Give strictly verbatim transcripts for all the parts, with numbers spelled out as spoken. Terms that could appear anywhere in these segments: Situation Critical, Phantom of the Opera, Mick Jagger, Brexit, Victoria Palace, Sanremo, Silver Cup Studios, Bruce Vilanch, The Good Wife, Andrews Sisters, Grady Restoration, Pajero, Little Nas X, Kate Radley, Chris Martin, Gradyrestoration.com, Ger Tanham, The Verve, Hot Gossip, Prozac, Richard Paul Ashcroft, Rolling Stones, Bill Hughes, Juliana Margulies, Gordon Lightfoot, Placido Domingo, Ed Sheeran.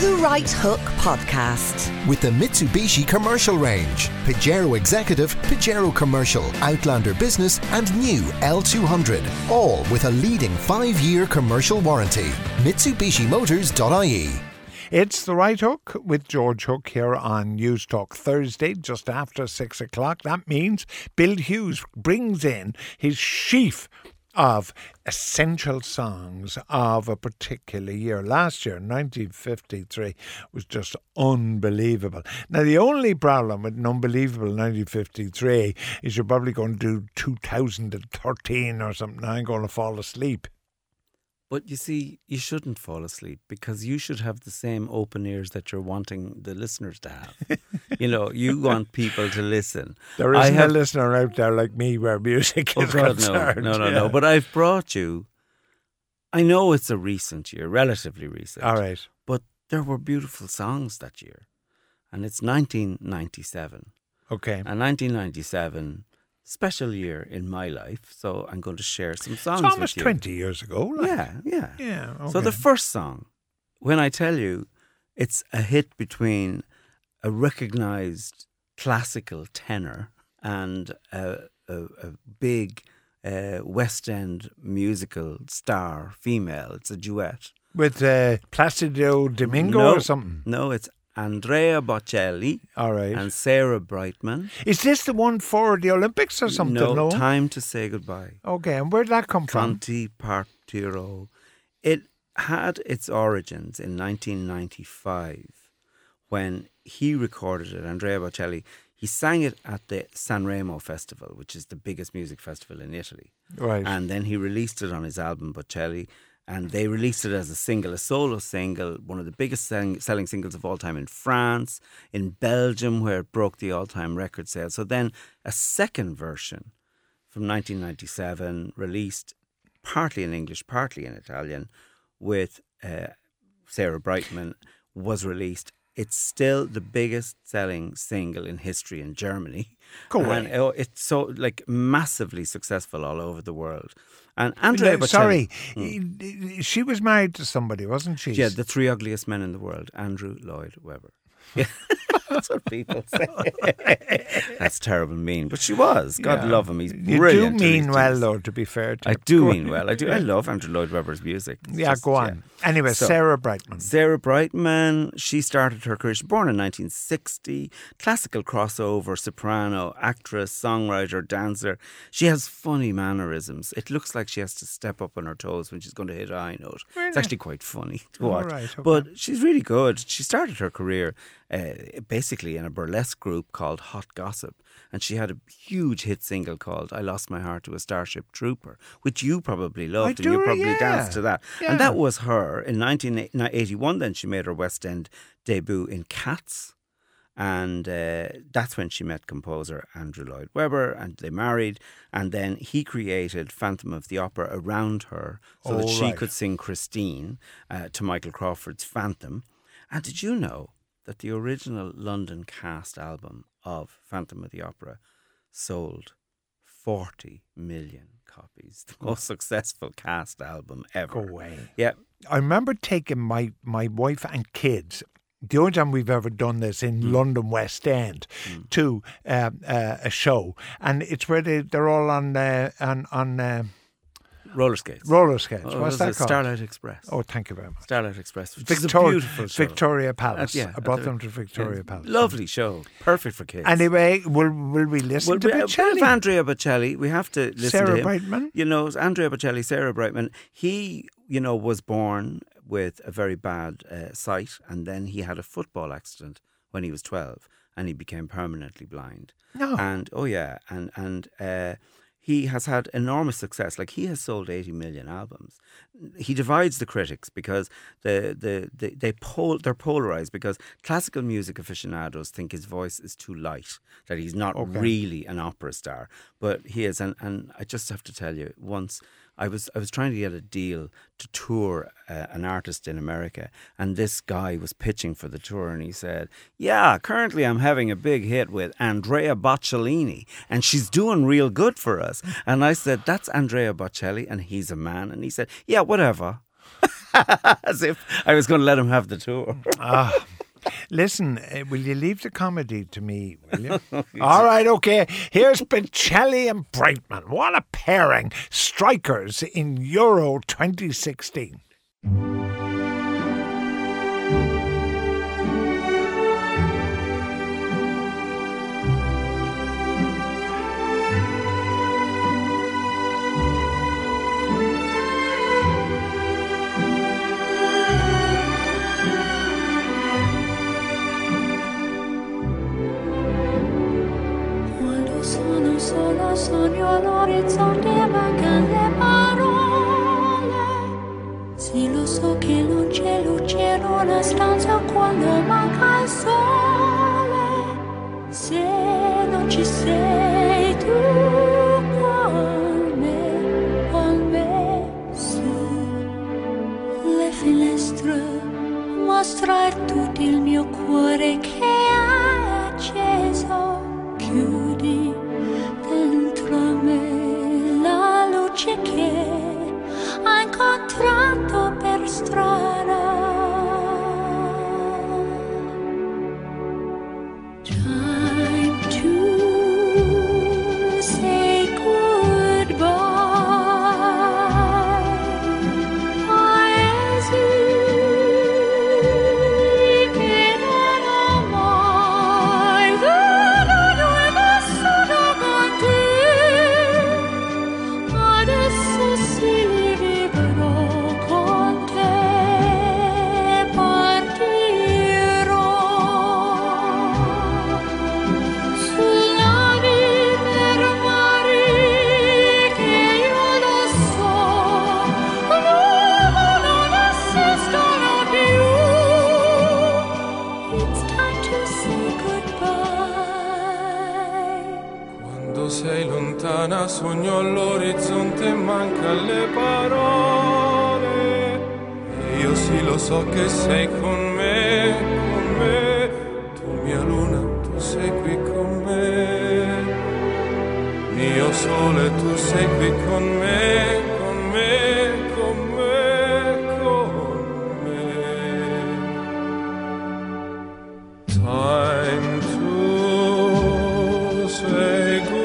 The Right Hook Podcast. With the Mitsubishi Commercial Range, Pajero Executive, Pajero Commercial, Outlander Business and new L two hundred. All with a leading five-year commercial warranty. Mitsubishi Motors dot I E. It's The Right Hook with George Hook here on News Talk Thursday, just after six o'clock. That means Bill Hughes brings in his sheaf of essential songs of a particular year. Last year, nineteen fifty-three, was just unbelievable. Now, the only problem with an unbelievable nineteen fifty-three is you're probably going to do two thousand thirteen or something. I'm going to fall asleep. But you see, you shouldn't fall asleep, because you should have the same open ears that you're wanting the listeners to have. You know, you want people to listen. There isn't have, a listener out there like me where music oh is God, concerned. No, no, no, yeah. no. But I've brought you, I know it's a recent year, relatively recent. All right. But there were beautiful songs that year. And it's nineteen ninety-seven. Okay. And nineteen ninety-seven... special year in my life, so I'm going to share some songs with you. It's almost twenty years ago. Like. Yeah, yeah. yeah. Okay. So the first song, when I tell you, it's a hit between a recognised classical tenor and a, a, a big uh, West End musical star, female. It's a duet. With uh, Placido Domingo no, or something? No, it's Andrea Bocelli All right. and Sarah Brightman. Is this the one for the Olympics or something? No, no? Time to Say Goodbye. Okay, and where did that come Conti from? Conti Partiro. It had its origins in nineteen ninety-five when he recorded it, Andrea Bocelli. He sang it at the Sanremo Festival, which is the biggest music festival in Italy. Right. And then he released it on his album Bocelli. And they released it as a single, a solo single, one of the biggest selling, selling singles of all time in France, in Belgium, where it broke the all-time record sales. So then a second version from nineteen ninety-seven, released partly in English, partly in Italian, with uh, Sarah Brightman, was released. It's still the biggest selling single in history in Germany. Go on. And oh, it's so, like, massively successful all over the world. And Andrea no, Bocelli. Sorry, mm. she was married to somebody, wasn't she? Yeah, The Three Ugliest Men in the World, Andrew Lloyd Webber. Yeah. That's what people say. That's terrible, mean, but she was. God yeah. love him. He's brilliant. You do mean well, though. To be fair, to I him. do mean well. I do. I love Andrew Lloyd Webber's music. It's yeah, just, go on. Yeah. Anyway, so, Sarah Brightman. Sarah Brightman. She started her career. She was born in nineteen sixty. Classical crossover, soprano, actress, songwriter, dancer. She has funny mannerisms. It looks like she has to step up on her toes when she's going to hit a high note. Really? It's actually quite funny to watch. Right, okay. But she's really good. She started her career uh, basically in a burlesque group called Hot Gossip. And she had a huge hit single called I Lost My Heart to a Starship Trooper, which you probably loved I and do, you probably yeah. danced to that. Yeah. And that was her. In nineteen eighty-one, then she made her West End debut in Cats. And uh, that's when she met composer Andrew Lloyd Webber, and they married. And then he created Phantom of the Opera around her so All that she right. could sing Christine uh, to Michael Crawford's Phantom. And did you know that the original London cast album of Phantom of the Opera sold forty million copies? The most successful cast album ever. Go away. Yeah. I remember taking my, my wife and kids, the only time we've ever done this, in mm. London West End, mm. to uh, uh, a show. And it's where they, they're all on... Uh, on, on uh, Roller skates. Roller skates. Oh, What's that called? Starlight Express. Oh, thank you very much. Starlight Express. Which Victor- is a beautiful show. Victoria Palace. Uh, yeah, I brought uh, them to Victoria yeah, Palace. Lovely show. Perfect for kids. Anyway, will will we listen well, to we, Bocelli? Andrea Bocelli. We have to listen Sarah to him. Brightman. You know, Andrea Bocelli, Sarah Brightman. He, you know, was born with a very bad uh, sight, and then he had a football accident when he was twelve, and he became permanently blind. No. And oh yeah, and and. Uh, He has had enormous success. Like, he has sold eighty million albums. He divides the critics because the, the, the, they pol- they're polarised, because classical music aficionados think his voice is too light, that he's not okay. really an opera star. But he is. And, and I just have to tell you, once I was I was trying to get a deal to tour uh, an artist in America, and this guy was pitching for the tour, and he said, yeah, currently I'm having a big hit with Andrea Bocelli, and she's doing real good for us. And I said, that's Andrea Bocelli, and he's a man. And he said, yeah, whatever. As if I was going to let him have the tour. Ah. Listen, will you leave the comedy to me, will you? All right, okay. Here's Bocelli and Brightman. What a pairing. Strikers in Euro twenty sixteen. Solo sogno l'orizzonte mancan le parole. Sì, lo so che non c'è luce in una stanza quando manca il sole. Se non ci sei tu con me, con me, sì. Le finestre mostrar tutto il mio cuore che ha acceso. Chiudi dentro me la luce che ha incontrato per strada. Time to say goodbye. For as you came out of my life, sogno all'orizzonte, manca le parole. E io sì, lo so che sei con me, con me. Tu mia luna, tu sei qui con me. Mio sole, tu sei qui con me, con me, con me, con me. Time to say goodbye.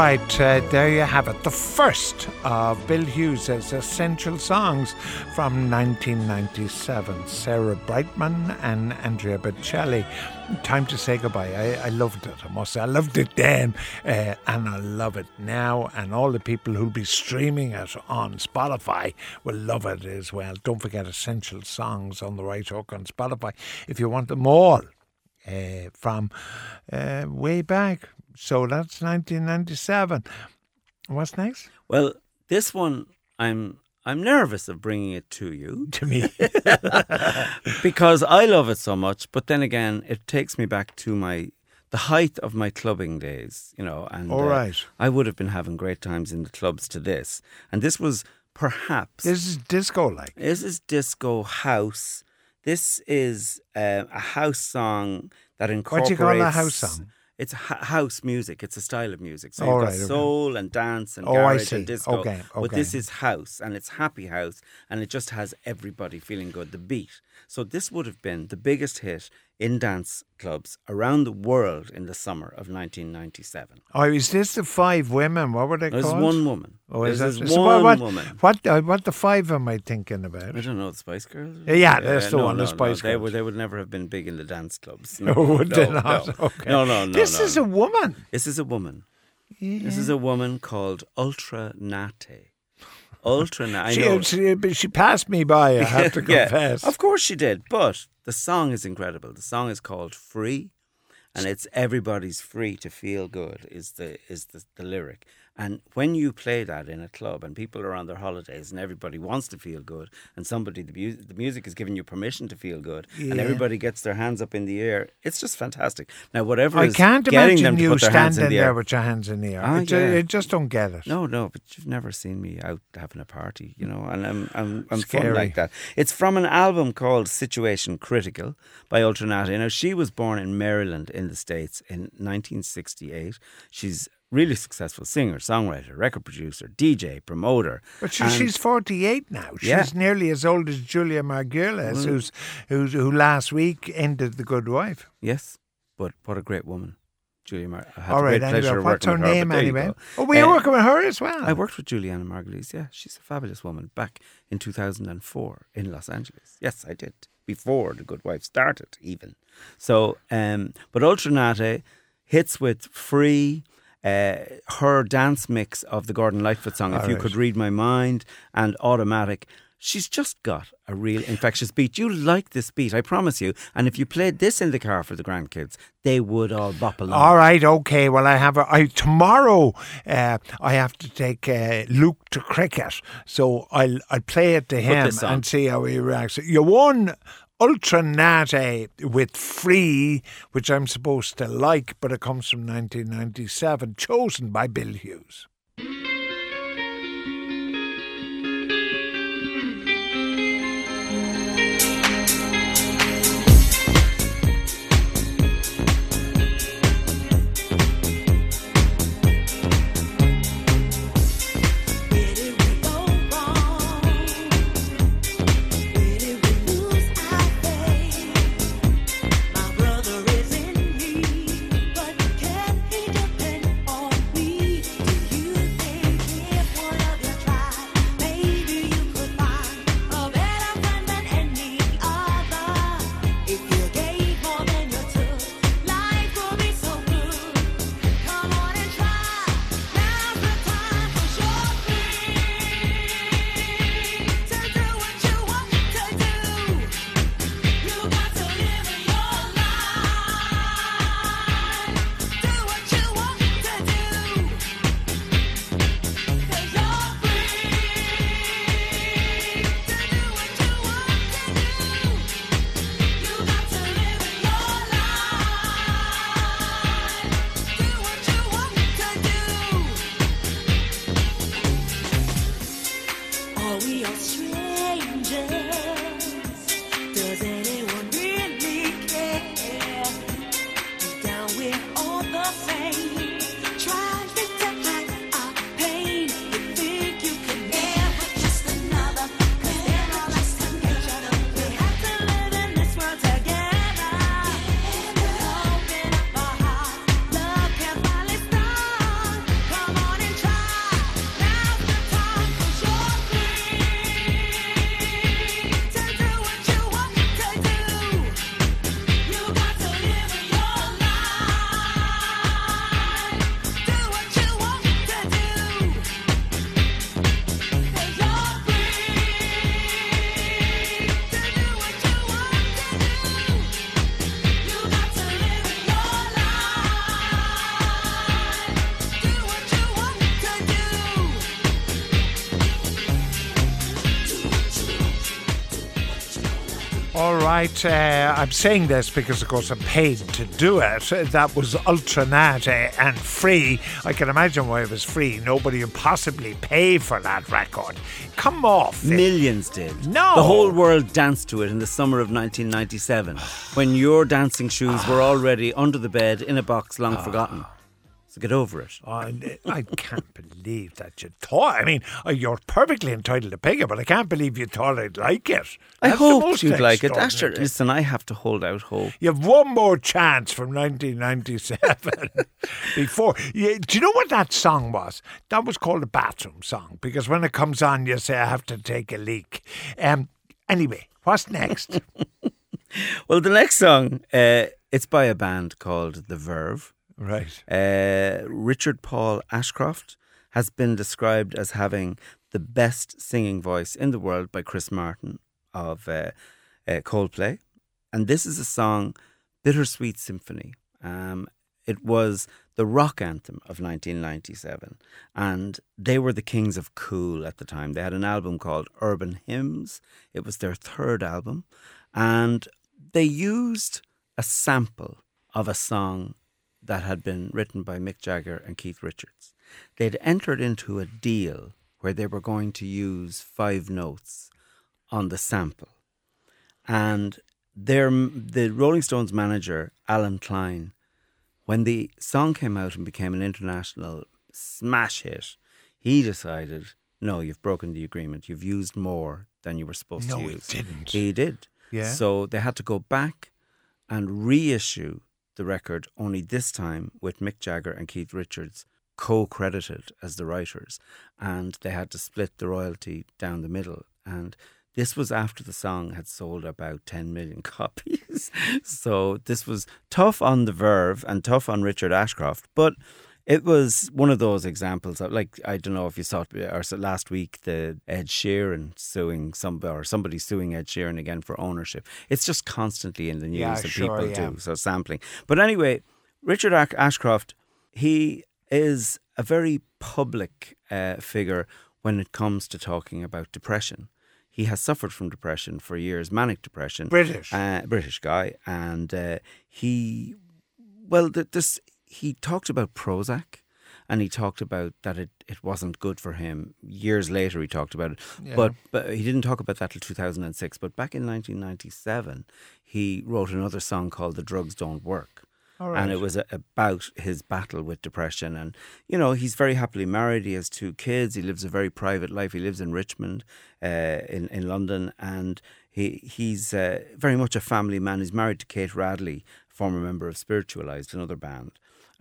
Right, uh, there you have it. The first of Bill Hughes' Essential Songs from nineteen ninety-seven. Sarah Brightman and Andrea Bocelli. Time to Say Goodbye. I, I loved it. I must say, I loved it then, uh, and I love it now. And all the people who'll be streaming it on Spotify will love it as well. Don't forget Essential Songs on the Right Hook on Spotify if you want them all uh, from uh, way back. So that's nineteen ninety-seven. What's next? Well, this one, I'm I'm nervous of bringing it to you. To me. Because I love it so much. But then again, it takes me back to my the height of my clubbing days, you know. And all right. Uh, I would have been having great times in the clubs to this. And this was perhaps... This is disco-like. This is disco house. This is uh, a house song that incorporates... What do you call a house song? It's house music. It's a style of music. So you've All got right, soul okay. and dance and oh, garage and disco. Okay, okay. But this is house, and it's happy house, and it just has everybody feeling good, the beat. So this would have been the biggest hit in dance clubs around the world in the summer of nineteen ninety-seven. Oh, is this the five women? What were they There's called? There's one woman. Oh, is There's that, this one what, woman. What, what what the five am I thinking about? I don't know, the Spice Girls? Yeah, yeah that's uh, the no, one, no, the Spice no, Girls. They would, they would never have been big in the dance clubs. No, no would no, they not? No. Okay. no, no, no. This no, is no. a woman. This is a woman. Yeah. This is a woman called Ultra Naté. Ultra Naté. She, I know. She, she passed me by, I have to confess. Yeah, of course she did, but... The song is incredible. The song is called Free, and it's everybody's free to feel good is the is the, the lyric. And when you play that in a club and people are on their holidays and everybody wants to feel good and somebody, the, mu- the music is giving you permission to feel good yeah. and everybody gets their hands up in the air, it's just fantastic. Now, whatever I is can't getting them to put their hands in the air. I can't imagine you standing there with your hands in the air. Ah, it, yeah. I just don't get it. No, no, but you've never seen me out having a party, you know, and I'm I'm, I'm fun like that. It's from an album called Situation Critical by Ultra Naté. Now, she was born in Maryland in the States in nineteen sixty-eight. She's really successful singer, songwriter, record producer, D J, promoter. But she, she's forty-eight now. She's yeah. nearly as old as Julia Margulies, mm. who's, who's who last week ended The Good Wife. Yes, but what a great woman. Julia Margulies. I had All right, great anyway, pleasure of what's working her with her, name anyway? Oh, were you uh, working with her as well? I worked with Juliana Margulies, yeah. She's a fabulous woman, back in two thousand four in Los Angeles. Yes, I did. Before The Good Wife started, even. So, um, but Ultra Naté hits with Free... Uh, her dance mix of the Gordon Lightfoot song, All If You right. Could Read My Mind, and Automatic. She's just got a real infectious beat. You like this beat, I promise you. And if you played this in the car for the grandkids, they would all bop along. All right, okay. Well, I have a I, tomorrow. Uh, I have to take uh, Luke to cricket, so I'll I'll play it to him and see how he reacts. You won. Ultra Naté with Free, which I'm supposed to like, but it comes from nineteen ninety-seven, chosen by Bill Hughes. You right. Uh, I'm saying this because, of course, I'm paid to do it. That was Ultra Naté and Free. I can imagine why it was free. Nobody would possibly pay for that record. Come off. Millions did. No. The whole world danced to it in the summer of nineteen ninety-seven when your dancing shoes were already under the bed in a box long uh. forgotten. So get over it. Oh, I can't believe that you thought. I mean, you're perfectly entitled to pick it, but I can't believe you thought I'd like it. I hoped you'd like it. Asher, listen, I have to hold out hope. You have one more chance from nineteen ninety-seven. Before, you, do you know what that song was? That was called a bathroom song, because when it comes on, you say, I have to take a leak. Um, anyway, what's next? Well, the next song, uh, it's by a band called The Verve. Right. Uh, Richard Paul Ashcroft has been described as having the best singing voice in the world by Chris Martin of uh, uh, Coldplay. And this is a song, Bittersweet Symphony. Um, it was the rock anthem of nineteen ninety-seven. And they were the kings of cool at the time. They had an album called Urban Hymns. It was their third album. And they used a sample of a song that had been written by Mick Jagger and Keith Richards. They'd entered into a deal where they were going to use five notes on the sample. And their, the Rolling Stones manager, Alan Klein, when the song came out and became an international smash hit, he decided, no, you've broken the agreement. You've used more than you were supposed no, to use. No, he didn't. He did. Yeah. So they had to go back and reissue the record, only this time with Mick Jagger and Keith Richards co-credited as the writers, and they had to split the royalty down the middle. And this was after the song had sold about ten million copies. So this was tough on The Verve and tough on Richard Ashcroft, but it was one of those examples of, like, I don't know if you saw it, or last week, the Ed Sheeran suing somebody, or somebody suing Ed Sheeran again for ownership. It's just constantly in the news, yeah, that sure, people yeah. do, so sampling. But anyway, Richard Ashcroft, he is a very public uh, figure when it comes to talking about depression. He has suffered from depression for years, manic depression. British. Uh, British guy. And uh, he, well, th- this... he talked about Prozac, and he talked about that it, it wasn't good for him. Years later, he talked about it. Yeah. But, but he didn't talk about that till two thousand six. But back in nineteen ninety-seven, he wrote another song called The Drugs Don't Work. All right. And it was a, about his battle with depression. And, you know, he's very happily married. He has two kids. He lives a very private life. He lives in Richmond, uh, in, in London. And he he's uh, very much a family man. He's married to Kate Radley, former member of Spiritualized, another band.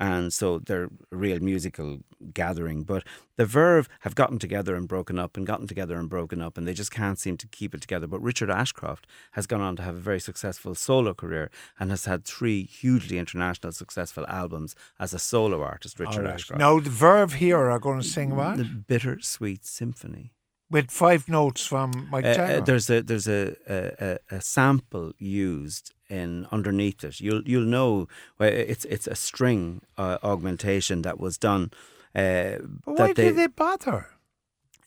And so they're a real musical gathering. But The Verve have gotten together and broken up and gotten together and broken up, and they just can't seem to keep it together. But Richard Ashcroft has gone on to have a very successful solo career and has had three hugely international successful albums as a solo artist, Richard right. Ashcroft. Now, The Verve here are going to sing what? The Bittersweet Symphony. With five notes from Mick Jagger. Uh, there's a there's a, a, a sample used in underneath it. You'll you'll know it's it's a string uh, augmentation that was done. Uh, but why did they bother?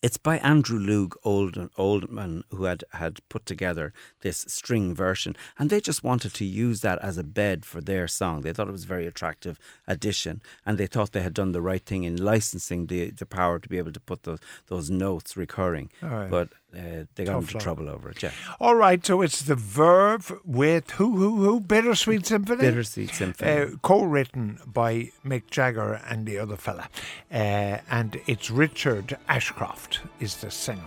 It's by Andrew Lloyd Webber, who had, had put together this string version. And they just wanted to use that as a bed for their song. They thought it was a very attractive addition. And they thought they had done the right thing in licensing the, the power to be able to put those, those notes recurring. All right. But uh, they got Tough into luck. trouble over it, yeah. All right, so it's The Verve with who, who, who? Bittersweet Symphony? Bittersweet Symphony. Uh, co-written by Mick Jagger and the other fella. Uh, and it's Richard Ashcroft is the singer.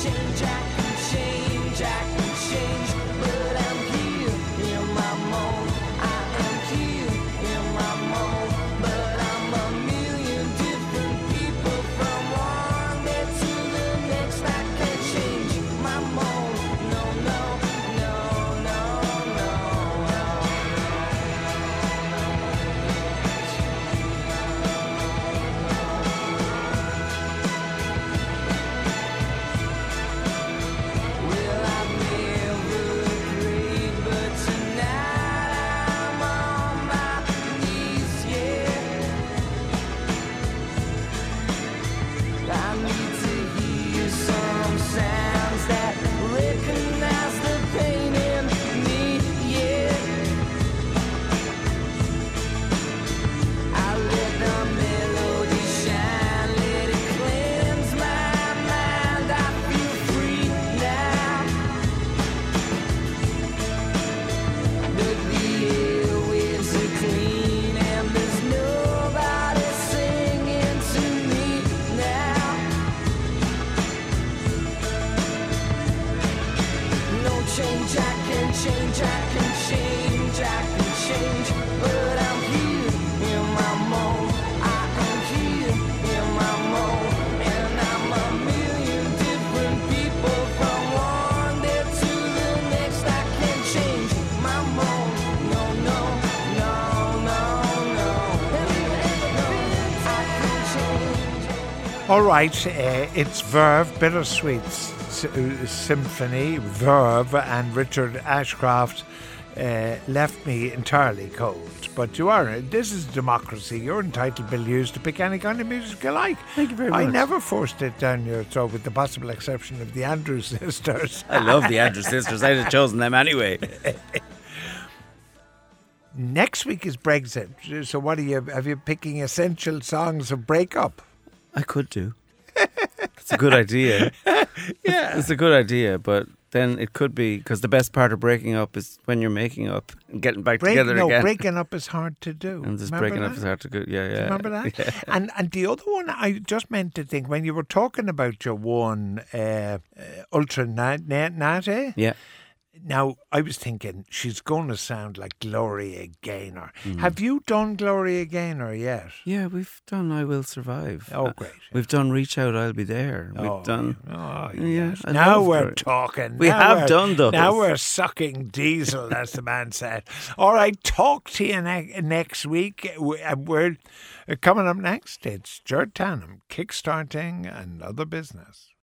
change, I can change, I can change, but I'm here in my mold, I am here in my mold, but I'm a million different people from one day to the next. I can't change my mold, no, no, no, no, no, I need to hear some sounds that recognize the pain in me, yeah. I let the melody shine, let it cleanse my mind, I feel free now. But the airwaves are clean and there's nobody singing to me now. No change, I can change, I can change, I can change, but I'm here in my mold, I am here in my mold, and I'm a million different people from one day to the next. I can change my mold, no, no, no, no, no, no, I can change. All right, uh, it's Verve, Bittersweet S- S- Symphony, Verve, and Richard Ashcroft uh, left me entirely cold. But you are, this is democracy. You're entitled, Bill Hughes, to pick any kind of music you like. Thank you very I much. never forced it down your throat, with the possible exception of the Andrews Sisters. I love the Andrews Sisters. I'd have chosen them anyway. Next week is Brexit. So what are you, have you picking essential songs of breakup? I could do. It's a good idea. Yeah. It's a good idea, but then it could be, because the best part of breaking up is when you're making up and getting back Break, together no, again. No, breaking up is hard to do. And just remember breaking that? up is hard to do. Yeah, yeah. Do you remember that? Yeah. And and the other one I just meant to think, when you were talking about your one, uh, uh, Ultra Naté. Yeah. Now, I was thinking, she's going to sound like Gloria Gaynor. Mm. Have you done Gloria Gaynor yet? Yeah, we've done I Will Survive. Oh, great. Uh, we've done Reach Out, I'll Be There. We've oh, done... Oh, yes. Yeah, now we're Gloria. talking. We now have done those. Now we're sucking diesel, as the man said. All right, talk to you ne- next week. We're coming up next, it's Ger Tanham, Kickstarting and Other Business.